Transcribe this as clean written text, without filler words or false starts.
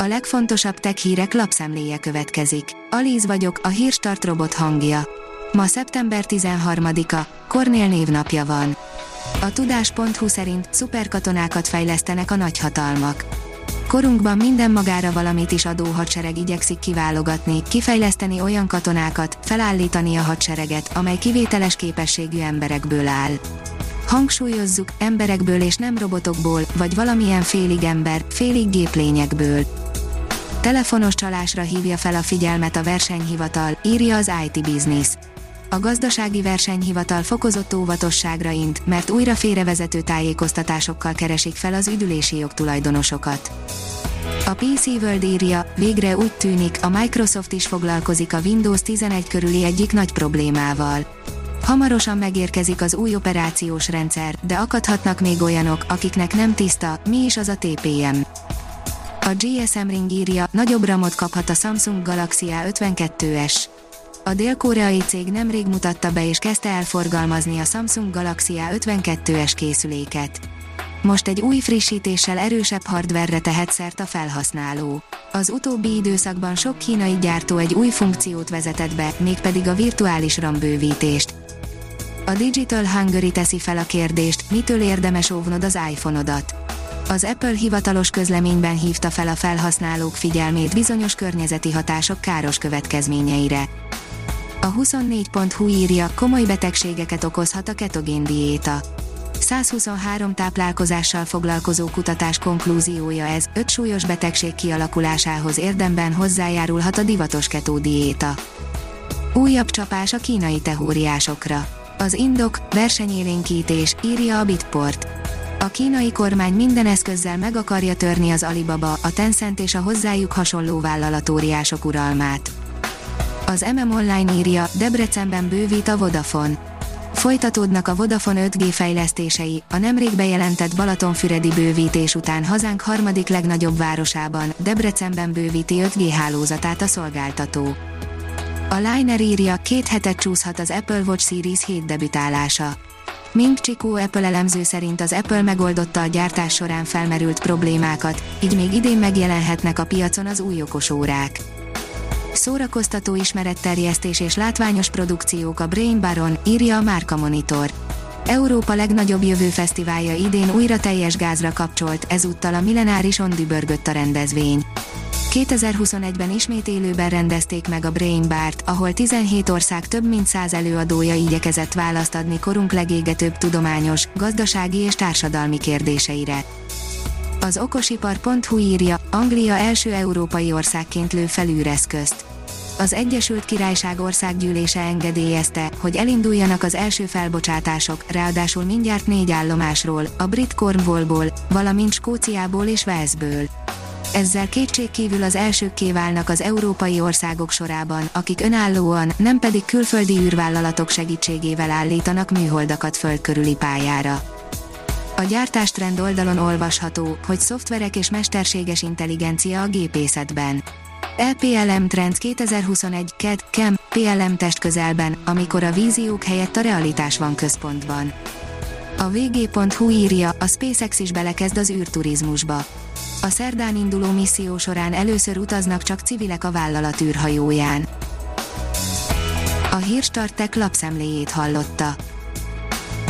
A legfontosabb tech hírek lapszemléje következik. Alíz vagyok, a Hírstart robot hangja. Ma szeptember 13-a, Kornél névnapja van. A Tudás.hu szerint szuperkatonákat fejlesztenek a nagyhatalmak. Korunkban minden magára valamit is adó hadsereg igyekszik kiválogatni, kifejleszteni olyan katonákat, felállítani a hadsereget, amely kivételes képességű emberekből áll. Hangsúlyozzuk, emberekből és nem robotokból, vagy valamilyen félig ember, félig géplényekből. Telefonos csalásra hívja fel a figyelmet a versenyhivatal, írja az IT Business. A gazdasági versenyhivatal fokozott óvatosságra int, mert újra félrevezető tájékoztatásokkal keresik fel az üdülési jogtulajdonosokat. A PC World írja, végre úgy tűnik, a Microsoft is foglalkozik a Windows 11 körüli egyik nagy problémával. Hamarosan megérkezik az új operációs rendszer, de akadhatnak még olyanok, akiknek nem tiszta, mi is az a TPM. A GSM Ring írja, nagyobb RAM-ot kaphat a Samsung Galaxy A52s. A dél-koreai cég nemrég mutatta be és kezdte elforgalmazni a Samsung Galaxy A52s készüléket. Most egy új frissítéssel erősebb hardverre tehet szert a felhasználó. Az utóbbi időszakban sok kínai gyártó egy új funkciót vezetett be, mégpedig a virtuális RAM bővítést. A Digital Hungary teszi fel a kérdést, mitől érdemes óvnod az iPhone-odat. Az Apple hivatalos közleményben hívta fel a felhasználók figyelmét bizonyos környezeti hatások káros következményeire. A 24.hu írja, komoly betegségeket okozhat a ketogén diéta. 123 táplálkozással foglalkozó kutatás konklúziója ez, 5 súlyos betegség kialakulásához érdemben hozzájárulhat a divatos ketódiéta. Újabb csapás a kínai tehóriásokra. Az indok, versenyélénkítés, írja a Bitport. A kínai kormány minden eszközzel meg akarja törni az Alibaba, a Tencent és a hozzájuk hasonló vállalatóriások uralmát. Az MM Online írja, Debrecenben bővít a Vodafone. Folytatódnak a Vodafone 5G fejlesztései, a nemrég bejelentett balatonfüredi bővítés után hazánk harmadik legnagyobb városában, Debrecenben bővíti 5G hálózatát a szolgáltató. A Liner írja, 2 hetet csúszhat az Apple Watch Series 7 debütálása. Mink Csikó Apple elemző szerint az Apple megoldotta a gyártás során felmerült problémákat, így még idén megjelenhetnek a piacon az új okos órák. Szórakoztató ismeretterjesztés és látványos produkciók a Brain Baron, írja a Márka Monitor. Európa legnagyobb jövőfesztiválja idén újra teljes gázra kapcsolt, ezúttal a Millenárison dübörgött a rendezvény. 2021-ben ismét élőben rendezték meg a Brain Bart, ahol 17 ország több mint 100 előadója igyekezett választ adni korunk legégetőbb tudományos, gazdasági és társadalmi kérdéseire. Az okosipar.hu írja, Anglia első európai országként lő fel űreszközt. Az Egyesült Királyság országgyűlése engedélyezte, hogy elinduljanak az első felbocsátások, ráadásul mindjárt 4 állomásról, a brit Cornwallból, valamint Skóciából és Walesből. Ezzel kétségkívül az elsőkké válnak az európai országok sorában, akik önállóan, nem pedig külföldi űrvállalatok segítségével állítanak műholdakat föld körüli pályára. A gyártástrend oldalon olvasható, hogy szoftverek és mesterséges intelligencia a gépészetben. EPLM Trends 2021 CAD/CAM PLM test közelben, amikor a víziók helyett a realitás van központban. A vg.hu írja, a SpaceX is belekezd az űrturizmusba. A szerdán induló misszió során először utaznak csak civilek a vállalat űrhajóján. A Hírstart Tech lapszemléjét hallotta.